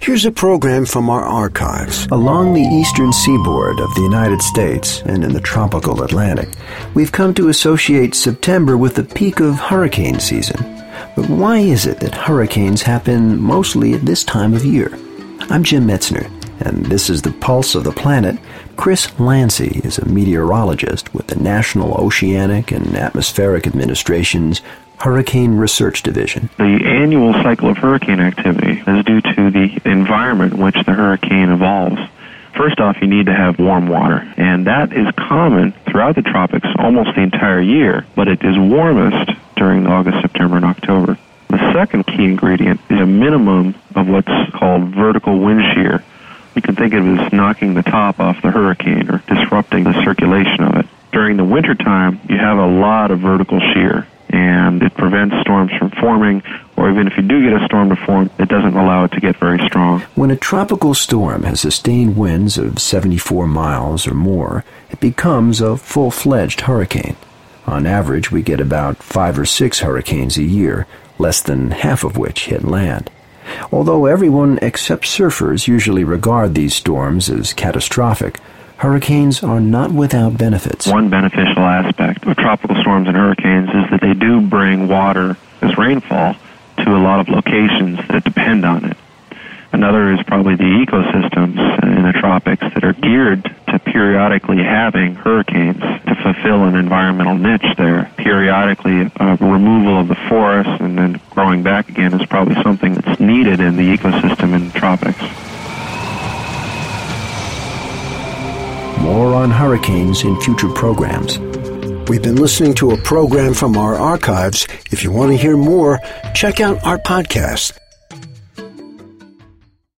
Here's a program from our archives. Along the eastern seaboard of the United States and in the tropical Atlantic, we've come to associate September with the peak of hurricane season. But why is it that hurricanes happen mostly at this time of year? I'm Jim Metzner, and this is the Pulse of the Planet. Chris Lancey is a meteorologist with the National Oceanic and Atmospheric Administration's Hurricane Research Division. The annual cycle of hurricane activity is due to the environment in which the hurricane evolves. First off, you need to have warm water, and that is common throughout the tropics almost the entire year, but it is warmest during August, September, and October. The second key ingredient is a minimum of what's called vertical wind shear. You can think of it as knocking the top off the hurricane or disrupting the circulation of it. During the wintertime, you have a lot of vertical shear, and it prevents storms from forming, or even if you do get a storm to form, it doesn't allow it to get very strong. When a tropical storm has sustained winds of 74 miles or more, it becomes a full-fledged hurricane. On average, we get about 5 or 6 hurricanes a year, less than half of which hit land. Although everyone except surfers usually regard these storms as catastrophic, hurricanes are not without benefits. One beneficial aspect of tropical storms and hurricanes is that they do bring water as rainfall to a lot of locations that depend on it. Another is probably the ecosystems in the tropics that are geared to periodically having hurricanes to fulfill an environmental niche there. Periodically, removal of the forest and then growing back again is probably something that's needed in the ecosystem in the tropics. More on hurricanes in future programs. We've been listening to a program from our archives. If you want to hear more, check out our podcast.